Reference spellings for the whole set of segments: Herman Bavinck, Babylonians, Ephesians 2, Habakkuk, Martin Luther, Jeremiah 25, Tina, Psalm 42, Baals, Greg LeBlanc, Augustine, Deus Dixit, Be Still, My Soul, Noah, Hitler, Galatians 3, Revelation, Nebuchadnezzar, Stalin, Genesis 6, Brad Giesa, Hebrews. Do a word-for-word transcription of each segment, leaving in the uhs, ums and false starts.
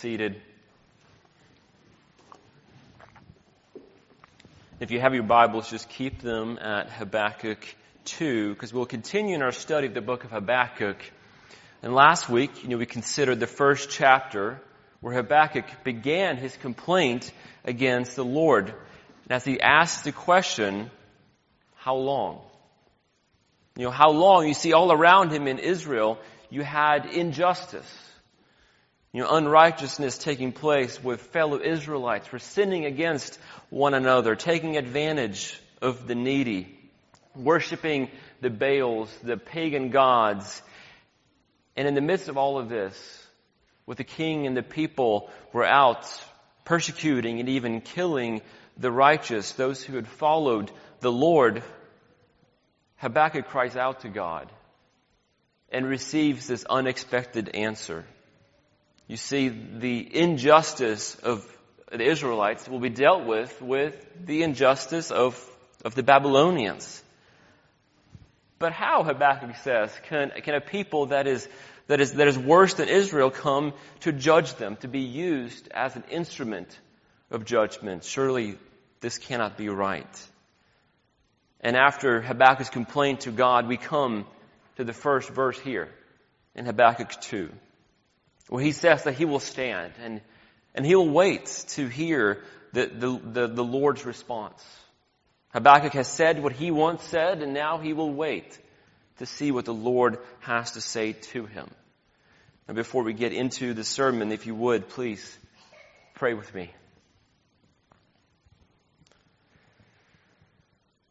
Seated. If you have your Bibles, just keep them at Habakkuk two, because we'll continue in our study of the book of Habakkuk. And last week, you know, we considered the first chapter where Habakkuk began his complaint against the Lord. And as he asked the question, how long? You know, how long? You see, all around him in Israel, you had injustice. You know, unrighteousness taking place with fellow Israelites for sinning against one another, taking advantage of the needy, worshiping the Baals, the pagan gods. And in the midst of all of this, with the king and the people were out persecuting and even killing the righteous, those who had followed the Lord, Habakkuk cries out to God and receives this unexpected answer. You see, the injustice of the Israelites will be dealt with with the injustice of, of the Babylonians. But how, Habakkuk says, can, can a people that is, that is, that is worse than Israel come to judge them, to be used as an instrument of judgment? Surely this cannot be right. And after Habakkuk's complaint to God, we come to the first verse here in Habakkuk two. Well, he says that he will stand and and he will wait to hear the, the, the, the Lord's response. Habakkuk has said what he once said, and now he will wait to see what the Lord has to say to him. And before we get into the sermon, if you would, please pray with me.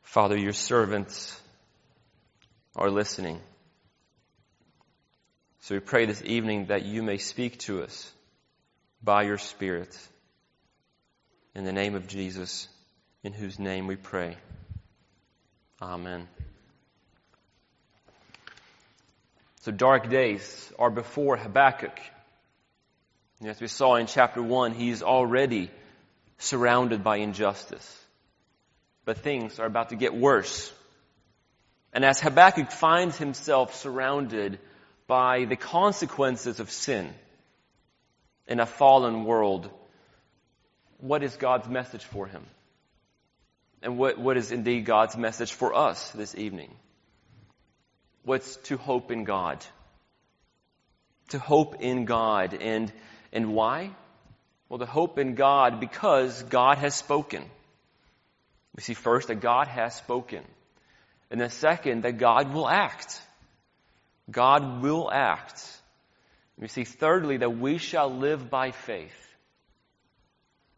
Father, your servants are listening. So we pray this evening that you may speak to us by your Spirit. In the name of Jesus, in whose name we pray. Amen. So dark days are before Habakkuk. And as we saw in chapter one, he's already surrounded by injustice. But things are about to get worse. And as Habakkuk finds himself surrounded by the consequences of sin in a fallen world, what is God's message for him? And what, what is indeed God's message for us this evening? What's to hope in God? To hope in God. And, and why? Well, to hope in God because God has spoken. We see first that God has spoken. And then second, that God will act. God will act. We see, thirdly, that we shall live by faith.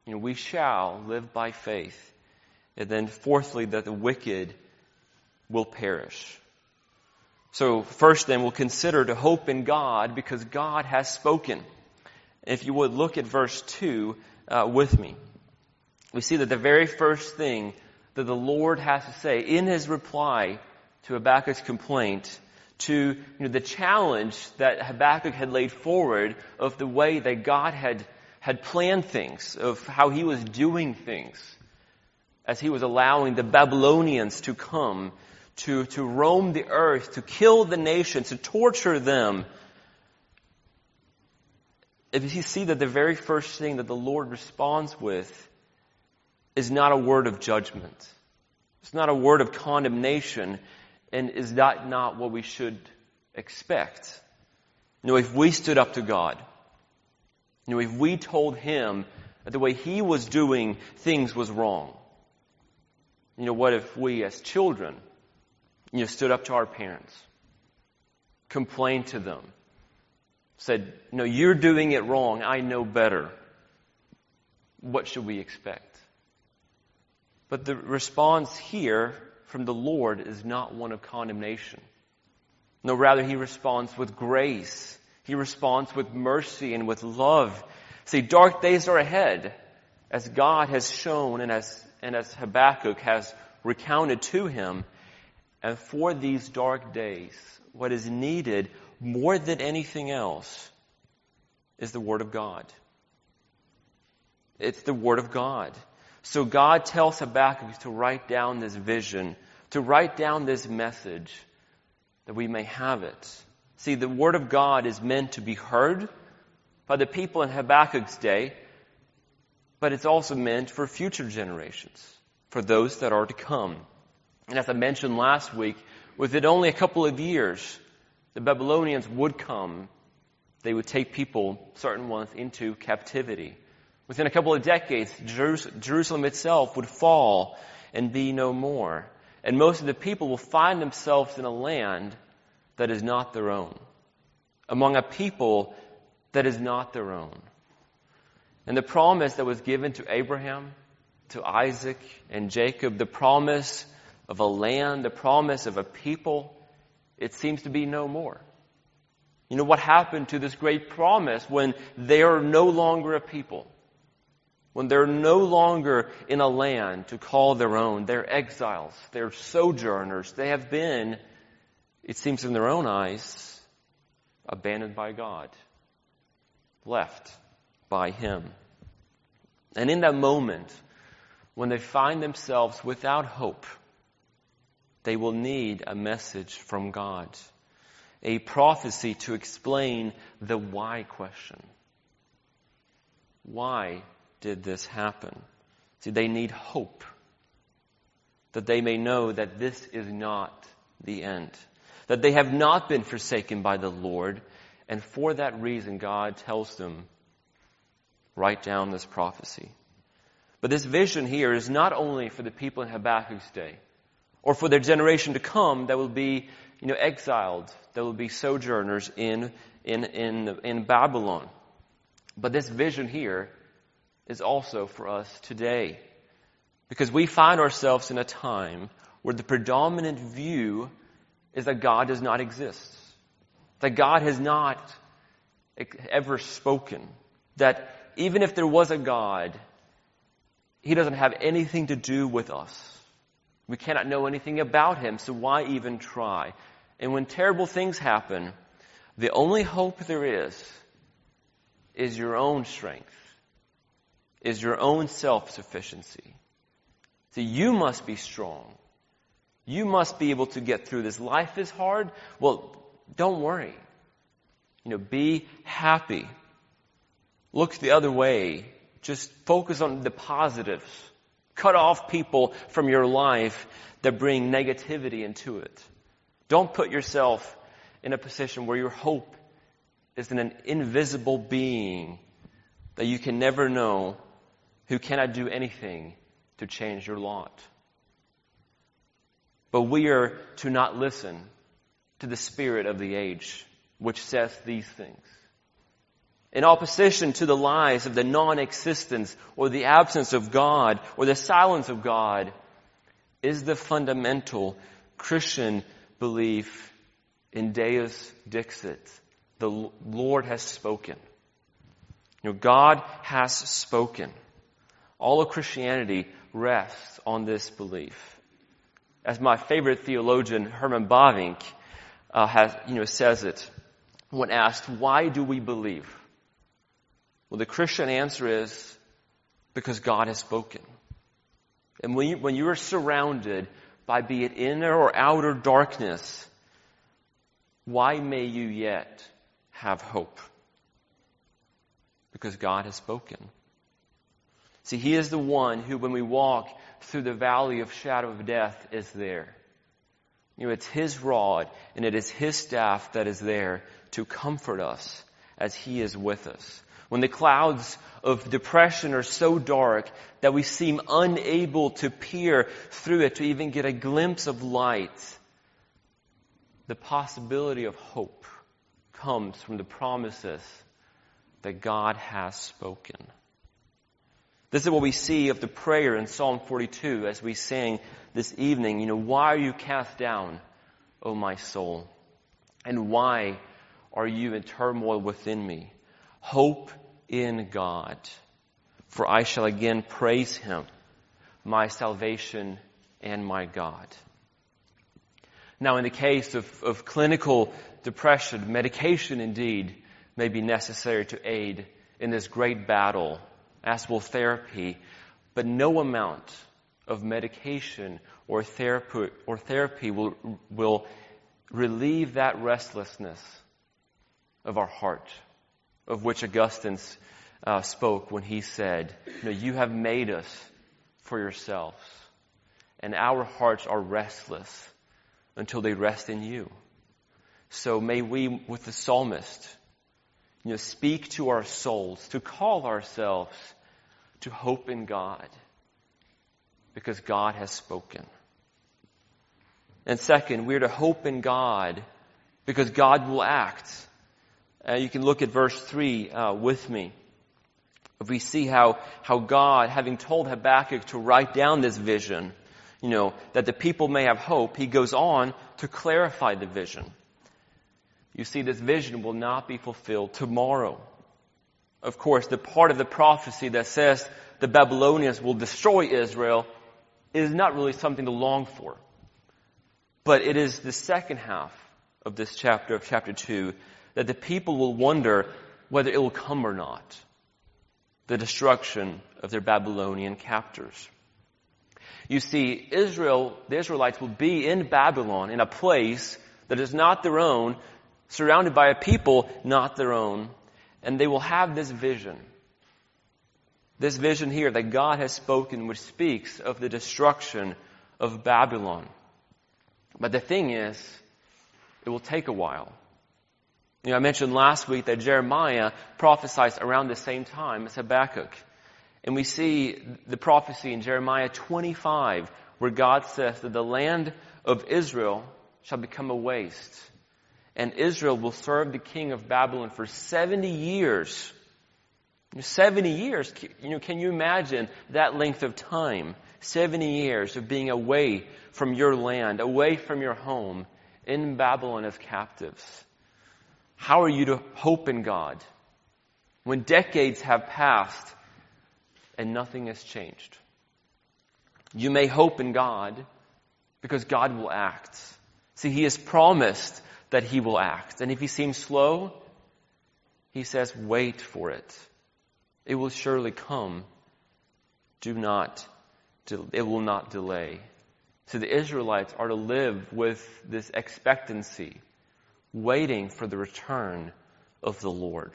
You know, we shall live by faith. And then fourthly, that the wicked will perish. So first then, we'll consider to hope in God because God has spoken. If you would look at verse two uh, with me. We see that the very first thing that the Lord has to say in his reply to Habakkuk's complaint to you know, the challenge that Habakkuk had laid forward of the way that God had, had planned things, of how he was doing things as he was allowing the Babylonians to come, to, to roam the earth, to kill the nations, to torture them. If you see that the very first thing that the Lord responds with is not a word of judgment. It's not a word of condemnation. And is that not what we should expect? You know, if we stood up to God, you know, if we told him that the way he was doing things was wrong, you know, what if we as children, you know, stood up to our parents, complained to them, said, no, you're doing it wrong, I know better. What should we expect? But the response here from the Lord is not one of condemnation. No, rather he responds with grace. He responds with mercy and with love. See, dark days are ahead, as God has shown and as, and as Habakkuk has recounted to him. And for these dark days, what is needed more than anything else is the Word of God. It's the Word of God. So God tells Habakkuk to write down this vision, to write down this message, that we may have it. See, the Word of God is meant to be heard, by the people in Habakkuk's day, but it's also meant for future generations, for those that are to come. And as I mentioned last week, within only a couple of years, the Babylonians would come. They would take people, certain ones, into captivity. Within a couple of decades, Jerusalem itself would fall and be no more. And most of the people will find themselves in a land that is not their own, among a people that is not their own. And the promise that was given to Abraham, to Isaac, and Jacob, the promise of a land, the promise of a people, it seems to be no more. You know what happened to this great promise when they are no longer a people? When they're no longer in a land to call their own, they're exiles, they're sojourners, they have been, it seems in their own eyes, abandoned by God, left by Him. And in that moment, when they find themselves without hope, they will need a message from God, a prophecy to explain the why question. Why did this happen? See, they need hope that they may know that this is not the end, that they have not been forsaken by the Lord. And for that reason, God tells them, write down this prophecy. But this vision here is not only for the people in Habakkuk's day or for their generation to come that will be, you know, exiled, that will be sojourners in, in, in, in Babylon. But this vision here is also for us today, because we find ourselves in a time where the predominant view is that God does not exist, that God has not ever spoken, that even if there was a God, He doesn't have anything to do with us. We cannot know anything about Him, so why even try? And when terrible things happen, the only hope there is is your own strength, is your own self-sufficiency. So you must be strong. You must be able to get through this. Life is hard. Well, don't worry. You know, be happy. Look the other way. Just focus on the positives. Cut off people from your life that bring negativity into it. Don't put yourself in a position where your hope is in an invisible being that you can never know, who cannot do anything to change your lot. But we are to not listen to the spirit of the age, which says these things, in opposition to the lies of the non-existence or the absence of God or the silence of God, is the fundamental Christian belief in Deus Dixit. The Lord has spoken. You know, God has spoken. All of Christianity rests on this belief. As my favorite theologian, Herman Bavinck, uh, has, you know, says it, when asked, why do we believe? Well, the Christian answer is, because God has spoken. And when you, when you are surrounded by, be it inner or outer darkness, why may you yet have hope? Because God has spoken. See, He is the one who, when we walk through the valley of shadow of death, is there. You know, it's His rod and it is His staff that is there to comfort us as He is with us. When the clouds of depression are so dark that we seem unable to peer through it to even get a glimpse of light, the possibility of hope comes from the promises that God has spoken. This is what we see of the prayer in Psalm forty-two as we sang this evening. You know, why are you cast down, O my soul? And why are you in turmoil within me? Hope in God, for I shall again praise Him, my salvation and my God. Now, in the case of, of clinical depression, medication indeed may be necessary to aid in this great battle, as will therapy, but no amount of medication or therapy or therapy will will relieve that restlessness of our heart, of which Augustine uh, spoke when he said, "No, you have made us for yourselves, and our hearts are restless until they rest in you." So may we, with the psalmist, you know, speak to our souls, to call ourselves to hope in God, because God has spoken. And second, we're to hope in God because God will act. Uh, you can look at verse three uh, with me. We see how, how God, having told Habakkuk to write down this vision, you know, that the people may have hope, he goes on to clarify the vision. You see, this vision will not be fulfilled tomorrow. Of course, the part of the prophecy that says the Babylonians will destroy Israel is not really something to long for. But it is the second half of this chapter, of chapter two, that the people will wonder whether it will come or not, the destruction of their Babylonian captors. You see, Israel, the Israelites will be in Babylon, in a place that is not their own, surrounded by a people not their own, and they will have this vision. This vision here that God has spoken, which speaks of the destruction of Babylon. But the thing is, it will take a while. You know, I mentioned last week that Jeremiah prophesies around the same time as Habakkuk. And we see the prophecy in Jeremiah twenty-five, where God says that the land of Israel shall become a waste, and Israel will serve the king of Babylon for seventy years. seventy years, you know, can you imagine that length of time? seventy years of being away from your land, away from your home, in Babylon as captives. How are you to hope in God when decades have passed and nothing has changed? You may hope in God because God will act. See, He has promised that He will act. And if He seems slow, He says, wait for it. It will surely come. Do not, it will not delay. So the Israelites are to live with this expectancy, waiting for the return of the Lord.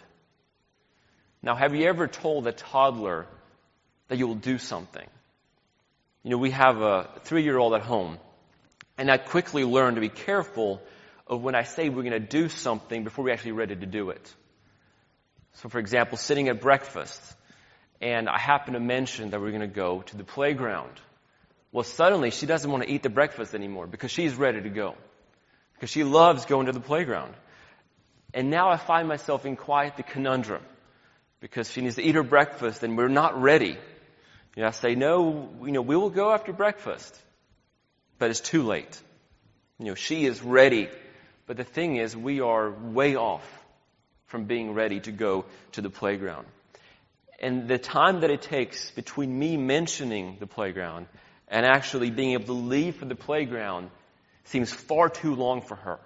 Now, have you ever told a toddler that you will do something? You know, we have a three-year-old at home, and I quickly learned to be careful of when I say we're going to do something before we're actually ready to do it. So, for example, sitting at breakfast, and I happen to mention that we're going to go to the playground. Well, suddenly she doesn't want to eat the breakfast anymore because she's ready to go, because she loves going to the playground. And now I find myself in quite the conundrum, because she needs to eat her breakfast and we're not ready. You know, I say, no, you know, we will go after breakfast, but it's too late. You know, she is ready. But the thing is, we are way off from being ready to go to the playground. And the time that it takes between me mentioning the playground and actually being able to leave for the playground seems far too long for her.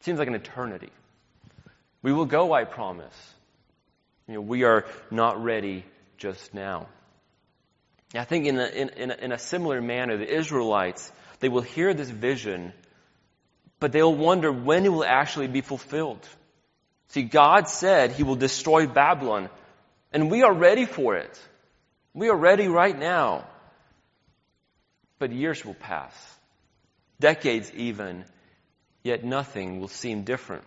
It seems like an eternity. We will go, I promise. You know, we are not ready just now. I think in a, in, in a similar manner, the Israelites, they will hear this vision, but they'll wonder when it will actually be fulfilled. See, God said He will destroy Babylon, and we are ready for it. We are ready right now. But years will pass, decades even, yet nothing will seem different.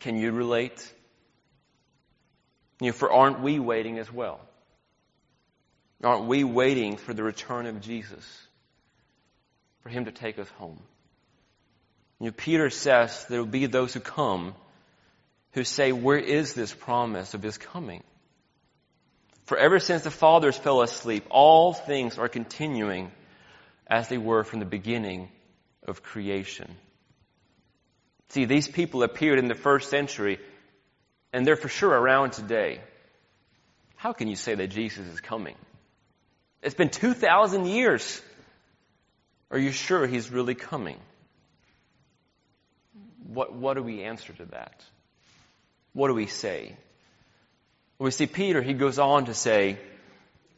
Can you relate? You know, for aren't we waiting as well? Aren't we waiting for the return of Jesus, for Him to take us home? You know, Peter says there will be those who come who say, where is this promise of His coming? For ever since the fathers fell asleep, all things are continuing as they were from the beginning of creation. See, these people appeared in the first century, and they're for sure around today. How can you say that Jesus is coming? It's been two thousand years. Are you sure He's really coming? What, what do we answer to that? What do we say? We see Peter, he goes on to say,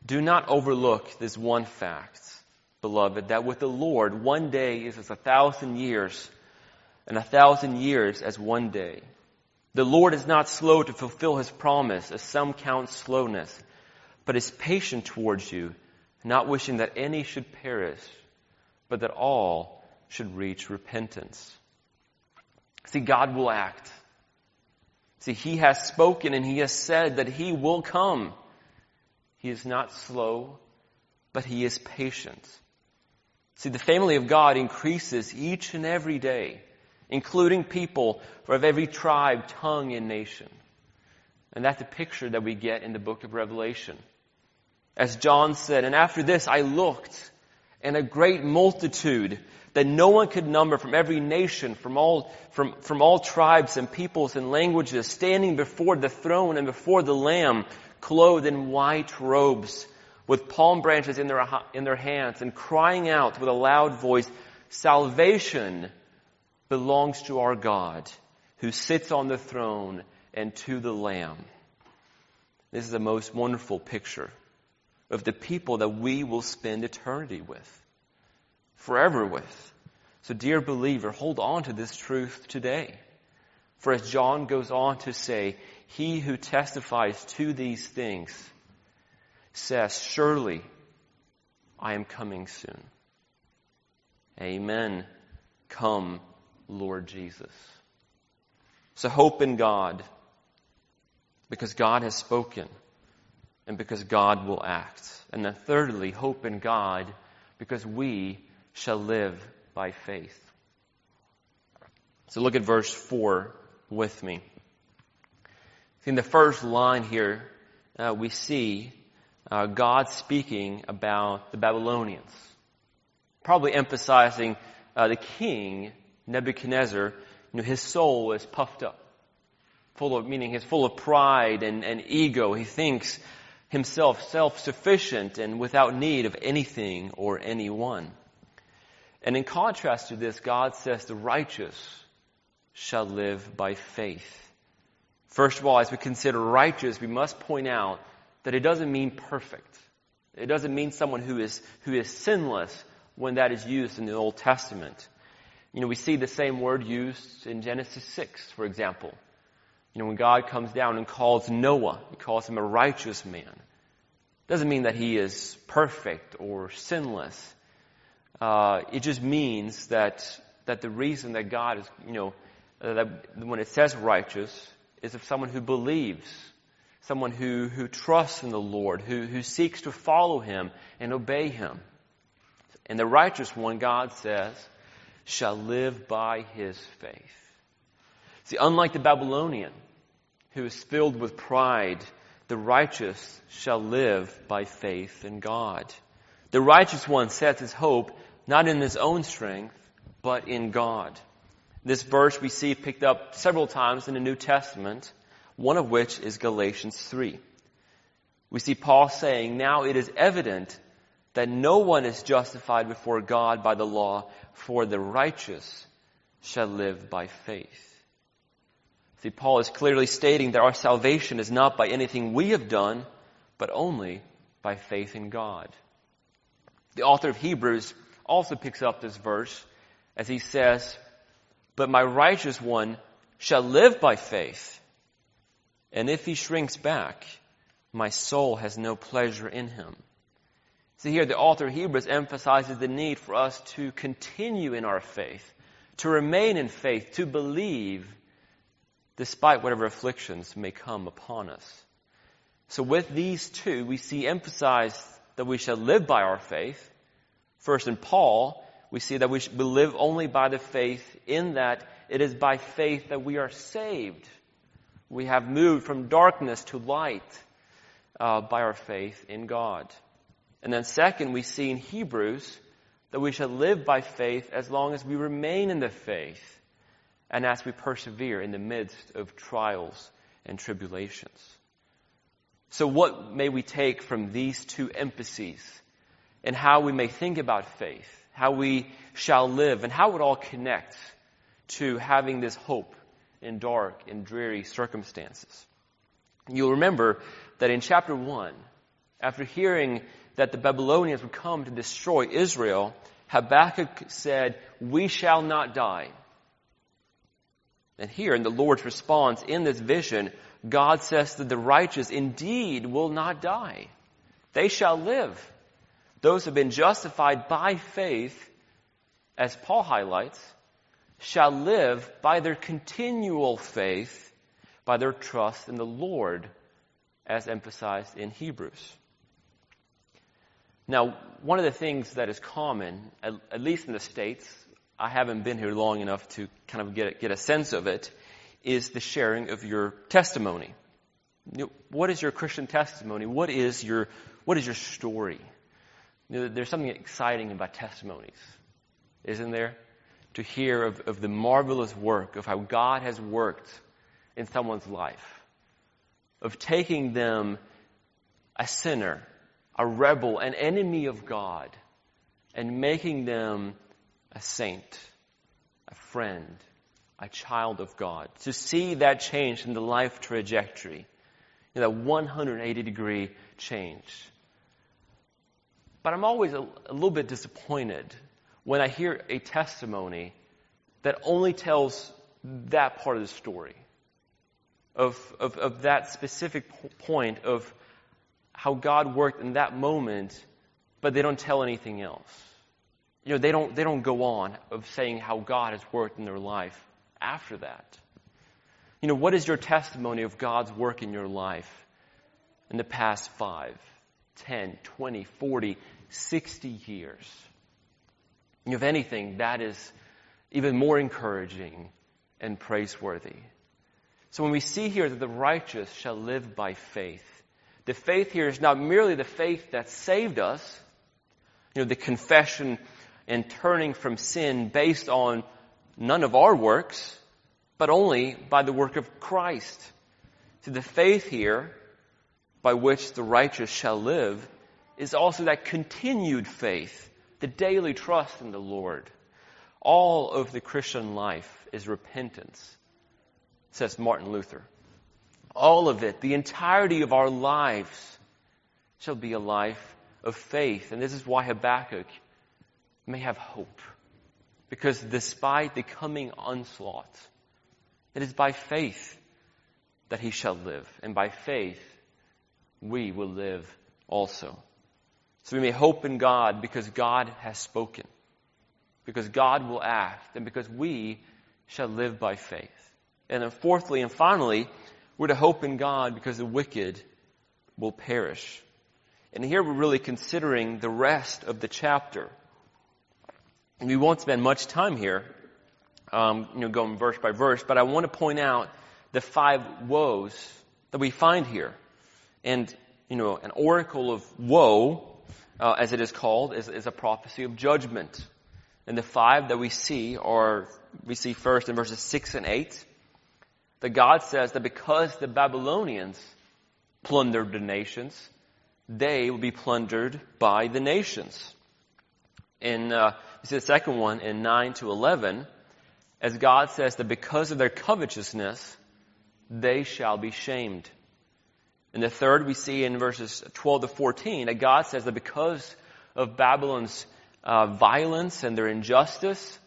do not overlook this one fact, beloved, that with the Lord one day is as a thousand years, and a thousand years as one day. The Lord is not slow to fulfill his promise, as some count slowness, but is patient towards you, not wishing that any should perish, but that all should reach repentance. See, God will act. See, he has spoken and he has said that he will come. He is not slow, but he is patient. See, the family of God increases each and every day, including people of every tribe, tongue, and nation. And that's the picture that we get in the book of Revelation. As John said, "And after this I looked, and a great multitude that no one could number from every nation, from all from, from all tribes and peoples and languages, standing before the throne and before the Lamb, clothed in white robes, with palm branches in their in their hands, and crying out with a loud voice, 'Salvation belongs to our God, who sits on the throne, and to the Lamb.'" This is the most wonderful picture of the people that we will spend eternity with, forever with. So dear believer, hold on to this truth today. For as John goes on to say, "He who testifies to these things says, 'Surely I am coming soon.'" Amen. Come, Lord Jesus. So hope in God, because God has spoken and because God will act. And then thirdly, hope in God, because we shall live by faith. So look at verse four with me. In the first line here, uh, we see uh, God speaking about the Babylonians, probably emphasizing Uh, the king, Nebuchadnezzar, you know, his soul is puffed up, full of, meaning he's full of pride and, and ego. He thinks himself self-sufficient and without need of anything or anyone. And in contrast to this, God says the righteous shall live by faith. First of all, as we consider righteous, we must point out that it doesn't mean perfect. It doesn't mean someone who is who is sinless, when that is used in the Old Testament. You know, we see the same word used in Genesis six, for example. You know, when God comes down and calls Noah, he calls him a righteous man. It doesn't mean that he is perfect or sinless. Uh, it just means that that the reason that God is, you know, uh, that when it says righteous, is of someone who believes, someone who who trusts in the Lord, who who seeks to follow him and obey him. And the righteous one, God says, shall live by his faith. See, unlike the Babylonian, who is filled with pride, the righteous shall live by faith in God. The righteous one sets his hope not in his own strength, but in God. This verse we see picked up several times in the New Testament, one of which is Galatians three. We see Paul saying, "Now it is evident that no one is justified before God by the law, for the righteous shall live by faith." See, Paul is clearly stating that our salvation is not by anything we have done, but only by faith in God. The author of Hebrews also picks up this verse as he says, "But my righteous one shall live by faith, and if he shrinks back, my soul has no pleasure in him." See, here the author of Hebrews emphasizes the need for us to continue in our faith, to remain in faith, to believe, despite whatever afflictions may come upon us. So with these two, we see emphasized that we shall live by our faith. First in Paul, we see that we will live only by the faith, in that it is by faith that we are saved. We have moved from darkness to light uh, by our faith in God. And then second, we see in Hebrews that we shall live by faith as long as we remain in the faith and as we persevere in the midst of trials and tribulations. So what may we take from these two emphases, and how we may think about faith, how we shall live, and how it all connects to having this hope in dark and dreary circumstances? You'll remember that in chapter one, after hearing that the Babylonians would come to destroy Israel, Habakkuk said, "We shall not die." And here in the Lord's response in this vision, God says that the righteous indeed will not die. They shall live. Those who have been justified by faith, as Paul highlights, shall live by their continual faith, by their trust in the Lord, as emphasized in Hebrews. Now, one of the things that is common, at, at least in the States, I haven't been here long enough to kind of get, get a sense of it, is the sharing of your testimony. You know, what is your Christian testimony? What is your, what is your story? You know, there's something exciting about testimonies, isn't there? To hear of, of the marvelous work of how God has worked in someone's life, of taking them, a sinner, a rebel, an enemy of God, and making them a saint, a friend, a child of God. To see that change in the life trajectory, you know, that one hundred eighty degree change. But I'm always a, a little bit disappointed when I hear a testimony that only tells that part of the story, of, of, of that specific point of how God worked in that moment, but they don't tell anything else. You know, they don't they don't go on of saying how God has worked in their life after that. You know, what is your testimony of God's work in your life in the past five, ten, twenty, forty, sixty years? You know, if anything, that is even more encouraging and praiseworthy. So when we see here that the righteous shall live by faith, the faith here is not merely the faith that saved us, you know, the confession and turning from sin based on none of our works, but only by the work of Christ. So the faith here by which the righteous shall live is also that continued faith, the daily trust in the Lord. All of the Christian life is repentance, says Martin Luther. All of it, the entirety of our lives, shall be a life of faith. And this is why Habakkuk may have hope. Because despite the coming onslaught, it is by faith that he shall live. And by faith, we will live also. So we may hope in God because God has spoken. Because God will act. And because we shall live by faith. And then fourthly and finally, we're to hope in God because the wicked will perish. And here we're really considering the rest of the chapter. And we won't spend much time here, um, you know, going verse by verse, but I want to point out the five woes that we find here. And, you know, an oracle of woe, uh, as it is called, is, is a prophecy of judgment. And the five that we see are, we see first in verses six and eight, that God says that because the Babylonians plundered the nations, they will be plundered by the nations. In uh, you see the second one in nine to eleven, as God says that because of their covetousness, they shall be shamed. And the third we see in verses twelve to fourteen, that God says that because of Babylon's uh, violence and their injustice,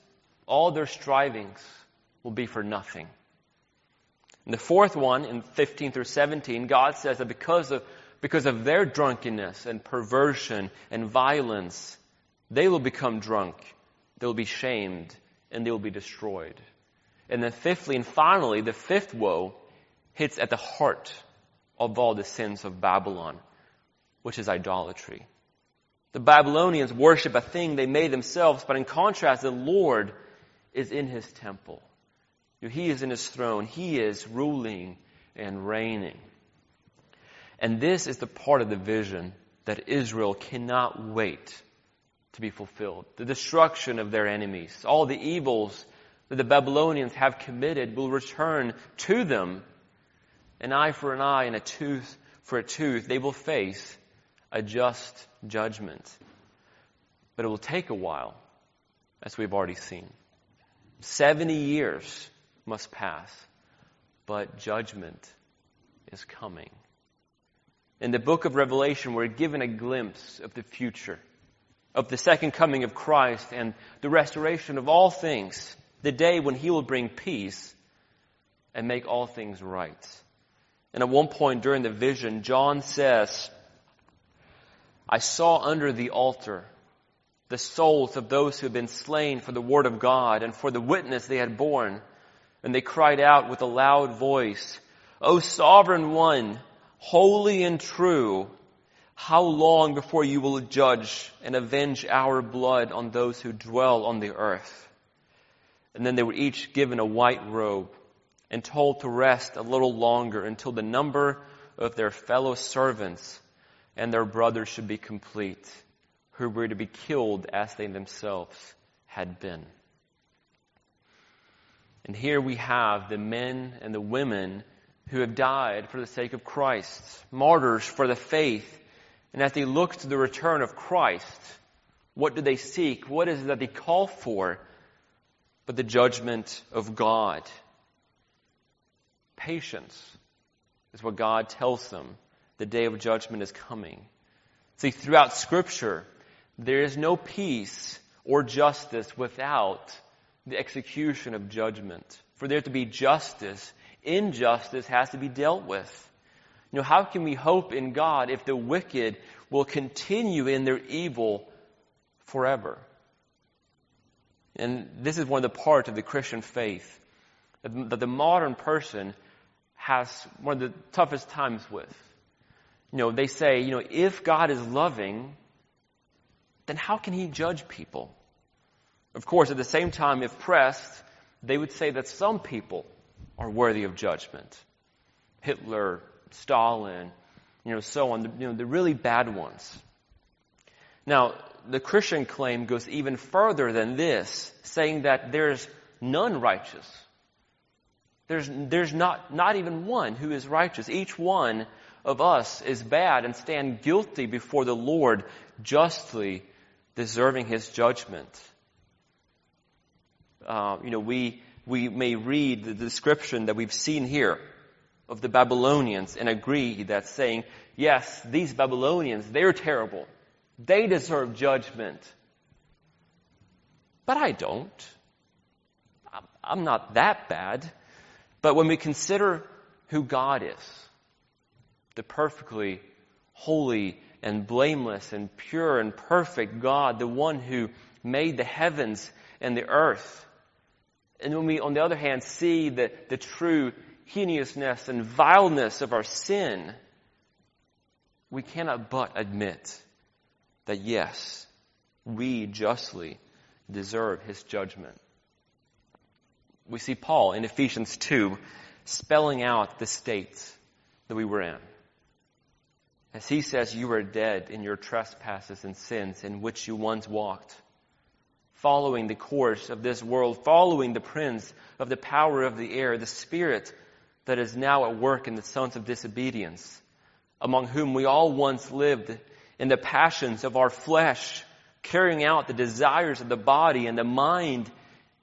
all their strivings will be for nothing. And the fourth one, in fifteen through seventeen, God says that because of, because of their drunkenness and perversion and violence, they will become drunk, they will be shamed, and they will be destroyed. And then fifthly and finally, the fifth woe hits at the heart of all the sins of Babylon, which is idolatry. The Babylonians worship a thing they made themselves, but in contrast, the Lord is in his temple. He is in his throne. He is ruling and reigning. And this is the part of the vision that Israel cannot wait to be fulfilled. The destruction of their enemies, all the evils that the Babylonians have committed will return to them. An eye for an eye and a tooth for a tooth. They will face a just judgment. But it will take a while, as we've already seen. Seventy years must pass, but judgment is coming. In the book of Revelation, we're given a glimpse of the future, of the second coming of Christ and the restoration of all things, the day when he will bring peace and make all things right. And at one point during the vision, John says, I saw under the altar the souls of those who had been slain for the word of God and for the witness they had borne. And they cried out with a loud voice, O Sovereign One, holy and true, how long before you will judge and avenge our blood on those who dwell on the earth? And then they were each given a white robe and told to rest a little longer until the number of their fellow servants and their brothers should be complete, who were to be killed as they themselves had been. And here we have the men and the women who have died for the sake of Christ, martyrs for the faith. And as they look to the return of Christ, what do they seek? What is it that they call for? But the judgment of God. Patience is what God tells them. The day of judgment is coming. See, throughout Scripture, there is no peace or justice without the execution of judgment. For there to be justice, injustice has to be dealt with. You know, how can we hope in God if the wicked will continue in their evil forever? And this is one of the parts of the Christian faith that the modern person has one of the toughest times with. You know, they say, you know, if God is loving, then how can he judge people? Of course, at the same time, if pressed, they would say that some people are worthy of judgment. Hitler, Stalin, you know, so on, you know, the really bad ones. Now, the Christian claim goes even further than this, saying that there's none righteous. There's there's not, not even one who is righteous. Each one of us is bad and stand guilty before the Lord, justly deserving his judgment. Uh, you know, we we may read the description that we've seen here of the Babylonians and agree that saying, yes, these Babylonians, they're terrible. They deserve judgment. But I don't. I'm not that bad. But when we consider who God is, the perfectly holy and blameless and pure and perfect God, the one who made the heavens and the earth. And when we, on the other hand, see the, the true heinousness and vileness of our sin, we cannot but admit that, yes, we justly deserve his judgment. We see Paul in Ephesians two spelling out the state that we were in. As he says, you were dead in your trespasses and sins in which you once walked, following the course of this world, following the prince of the power of the air, the spirit that is now at work in the sons of disobedience, among whom we all once lived in the passions of our flesh, carrying out the desires of the body and the mind,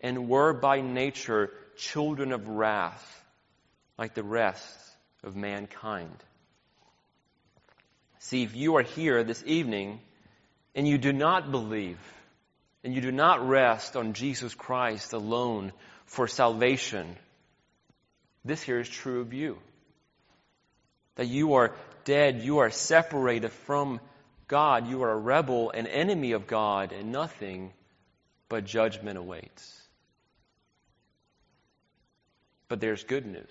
and were by nature children of wrath, like the rest of mankind. See, if you are here this evening and you do not believe and you do not rest on Jesus Christ alone for salvation, this here is true of you. That you are dead, you are separated from God, you are a rebel, an enemy of God, and nothing but judgment awaits. But there's good news.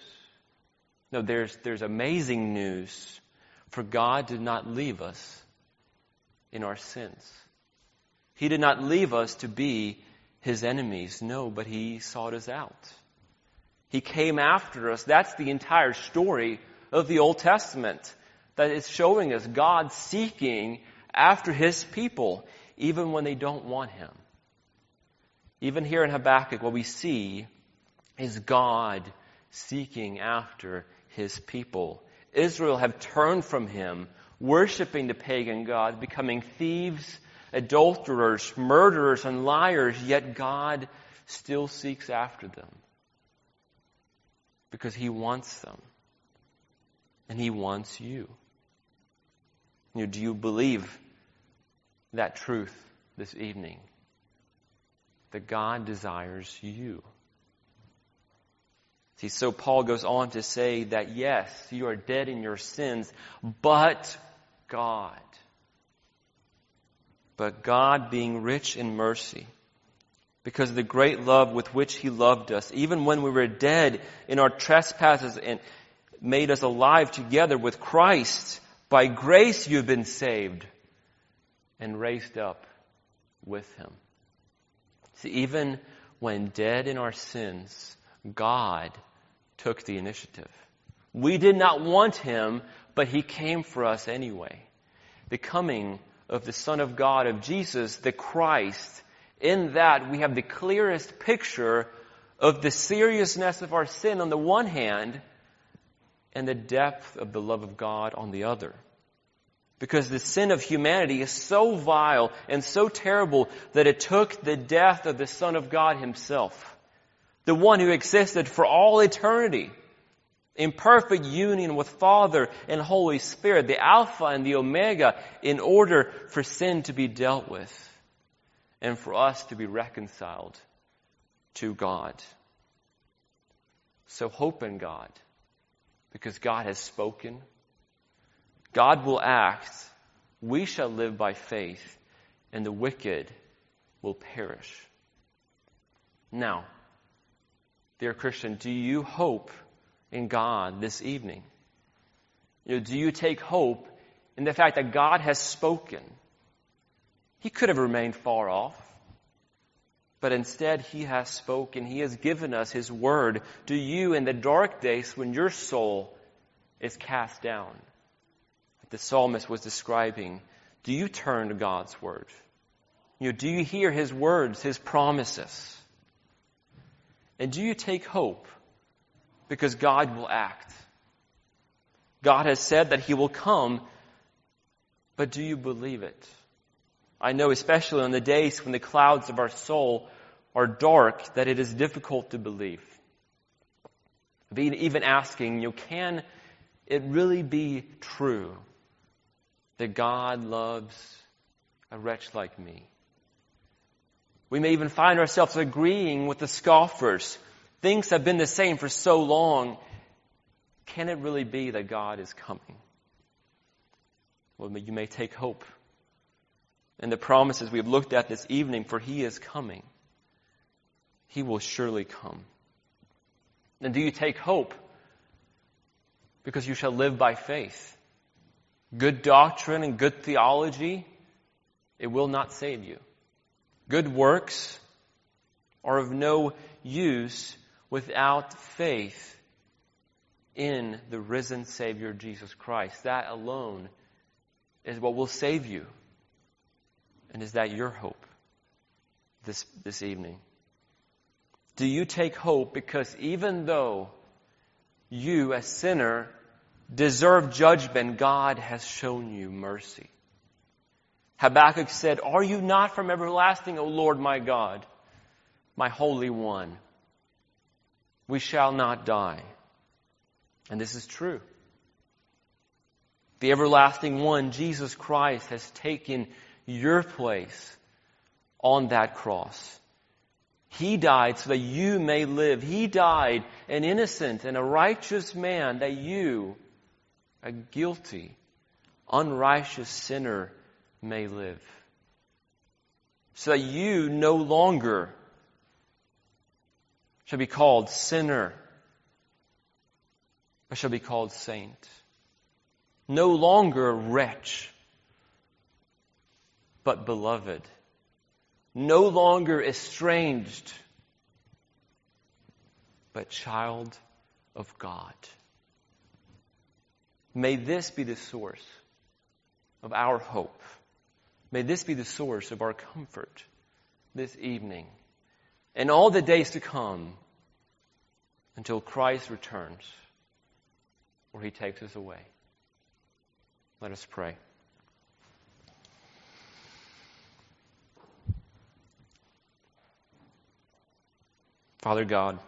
No, there's, there's amazing news. For God did not leave us in our sins. He did not leave us to be his enemies. No, but he sought us out. He came after us. That's the entire story of the Old Testament. That is showing us God seeking after his people, even when they don't want him. Even here in Habakkuk, what we see is God seeking after his people. Israel have turned from him, worshiping the pagan gods, becoming thieves, adulterers, murderers, and liars, yet God still seeks after them because he wants them and he wants you. You know, do you believe that truth this evening? That God desires you. See, so Paul goes on to say that, yes, you are dead in your sins, but God. But God being rich in mercy, because of the great love with which he loved us, even when we were dead in our trespasses and made us alive together with Christ, by grace you've been saved and raised up with him. See, even when dead in our sins, God took the initiative. We did not want him, but he came for us anyway. The coming of the Son of God, of Jesus, the Christ, in that we have the clearest picture of the seriousness of our sin on the one hand and the depth of the love of God on the other. Because the sin of humanity is so vile and so terrible that it took the death of the Son of God himself, the one who existed for all eternity, in perfect union with Father and Holy Spirit, the Alpha and the Omega, in order for sin to be dealt with and for us to be reconciled to God. So hope in God, because God has spoken. God will act. We shall live by faith, and the wicked will perish. Now, dear Christian, do you hope in God this evening? You know, do you take hope in the fact that God has spoken? He could have remained far off, but instead he has spoken. He has given us his word. Do you, in the dark days when your soul is cast down, that the psalmist was describing, do you turn to God's word? You know, do you hear his words, his promises? And do you take hope? Because God will act. God has said that he will come, but do you believe it? I know, especially on the days when the clouds of our soul are dark, that it is difficult to believe. Even asking, you know, can it really be true that God loves a wretch like me? We may even find ourselves agreeing with the scoffers. Things have been the same for so long. Can it really be that God is coming? Well, you may take hope in the promises we have looked at this evening, for he is coming. He will surely come. And do you take hope? Because you shall live by faith. Good doctrine and good theology, it will not save you. Good works are of no use without faith in the risen Savior Jesus Christ. That alone is what will save you. And is that your hope this, this evening? Do you take hope because even though you, a sinner, deserve judgment, God has shown you mercy? Habakkuk said, "Are you not from everlasting, O Lord my God, my Holy One? We shall not die." And this is true. The everlasting one, Jesus Christ, has taken your place on that cross. He died so that you may live. He died an innocent and a righteous man, that you, a guilty, unrighteous sinner, may live. So that you no longer shall be called sinner, but shall be called saint. No longer wretch, but beloved. No longer estranged, but child of God. May this be the source of our hope. May this be the source of our comfort this evening and all the days to come, until Christ returns or he takes us away. Let us pray. Father God,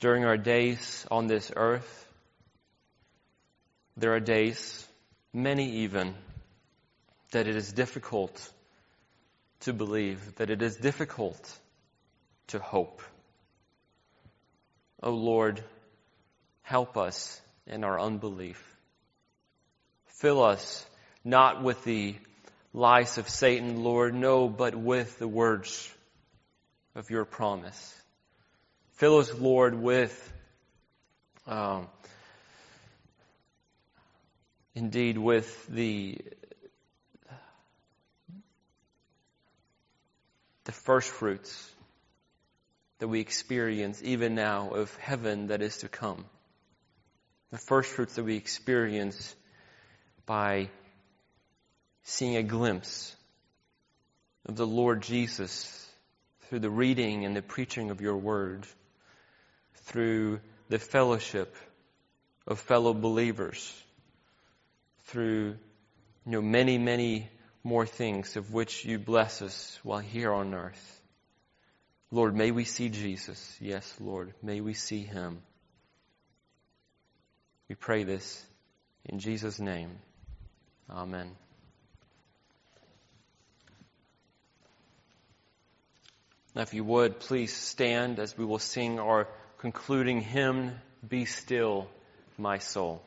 during our days on this earth, there are days, many even, that it is difficult to believe, that it is difficult to hope. O Lord, help us in our unbelief. Fill us not with the lies of Satan, Lord, no, but with the words of your promise. Fill us, Lord, with, um, indeed, with the the first fruits that we experience even now of heaven that is to come. The first fruits that we experience by seeing a glimpse of the Lord Jesus through the reading and the preaching of your word, through the fellowship of fellow believers, through you know, many, many more things of which you bless us while here on earth. Lord, may we see Jesus. Yes, Lord, may we see him. We pray this in Jesus' name. Amen. Now, if you would, please stand as we will sing our concluding hymn, Be Still, My Soul.